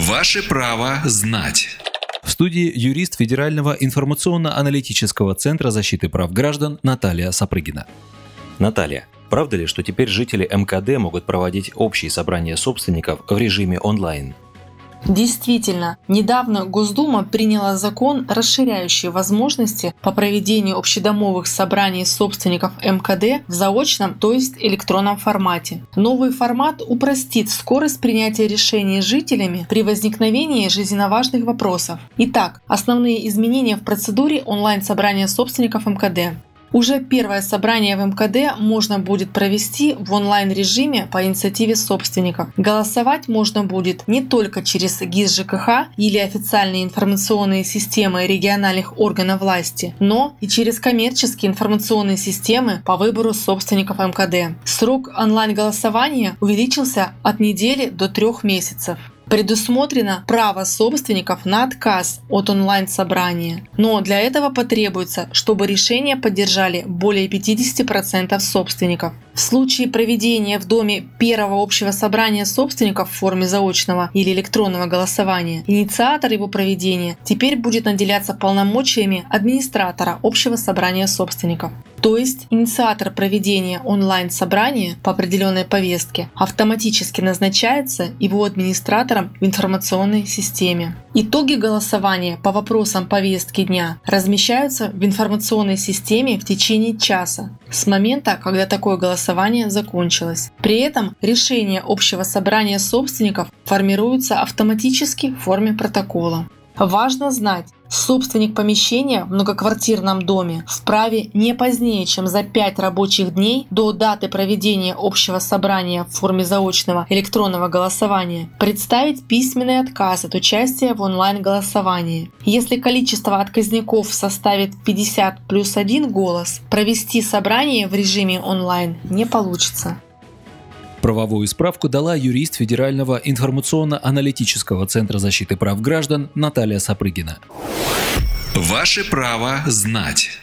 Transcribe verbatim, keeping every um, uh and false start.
Ваше право знать. В студии юрист Федерального информационно-аналитического центра защиты прав граждан Наталья Сапрыгина. Наталья, правда ли, что теперь жители эм ка дэ могут проводить общие собрания собственников в режиме онлайн? Действительно, недавно Госдума приняла закон, расширяющий возможности по проведению общедомовых собраний собственников эм ка дэ в заочном, то есть электронном формате. Новый формат упростит скорость принятия решений жителями при возникновении жизненно важных вопросов. Итак, основные изменения в процедуре онлайн-собрания собственников эм ка дэ. Уже первое собрание в эм ка дэ можно будет провести в онлайн-режиме по инициативе собственников. Голосовать можно будет не только через ГИС жэ ка ха или официальные информационные системы региональных органов власти, но и через коммерческие информационные системы по выбору собственников эм ка дэ. Срок онлайн-голосования увеличился от недели до трех месяцев. Предусмотрено право собственников на отказ от онлайн-собрания, но для этого потребуется, чтобы решение поддержали более пятьдесят процентов собственников. В случае проведения в доме первого общего собрания собственников в форме заочного или электронного голосования, инициатор его проведения теперь будет наделяться полномочиями администратора общего собрания собственников. То есть инициатор проведения онлайн-собрания по определенной повестке автоматически назначается его администратором в информационной системе. Итоги голосования по вопросам повестки дня размещаются в информационной системе в течение часа с момента, когда такое голосование закончилось. При этом решения общего собрания собственников формируются автоматически в форме протокола. Важно знать, собственник помещения в многоквартирном доме вправе не позднее, чем за пять рабочих дней до даты проведения общего собрания в форме заочного электронного голосования представить письменный отказ от участия в онлайн-голосовании. Если количество отказников составит пятьдесят плюс один голос, провести собрание в режиме онлайн не получится. Правовую справку дала юрист Федерального информационно-аналитического центра защиты прав граждан Наталья Сапрыгина. Ваше право знать.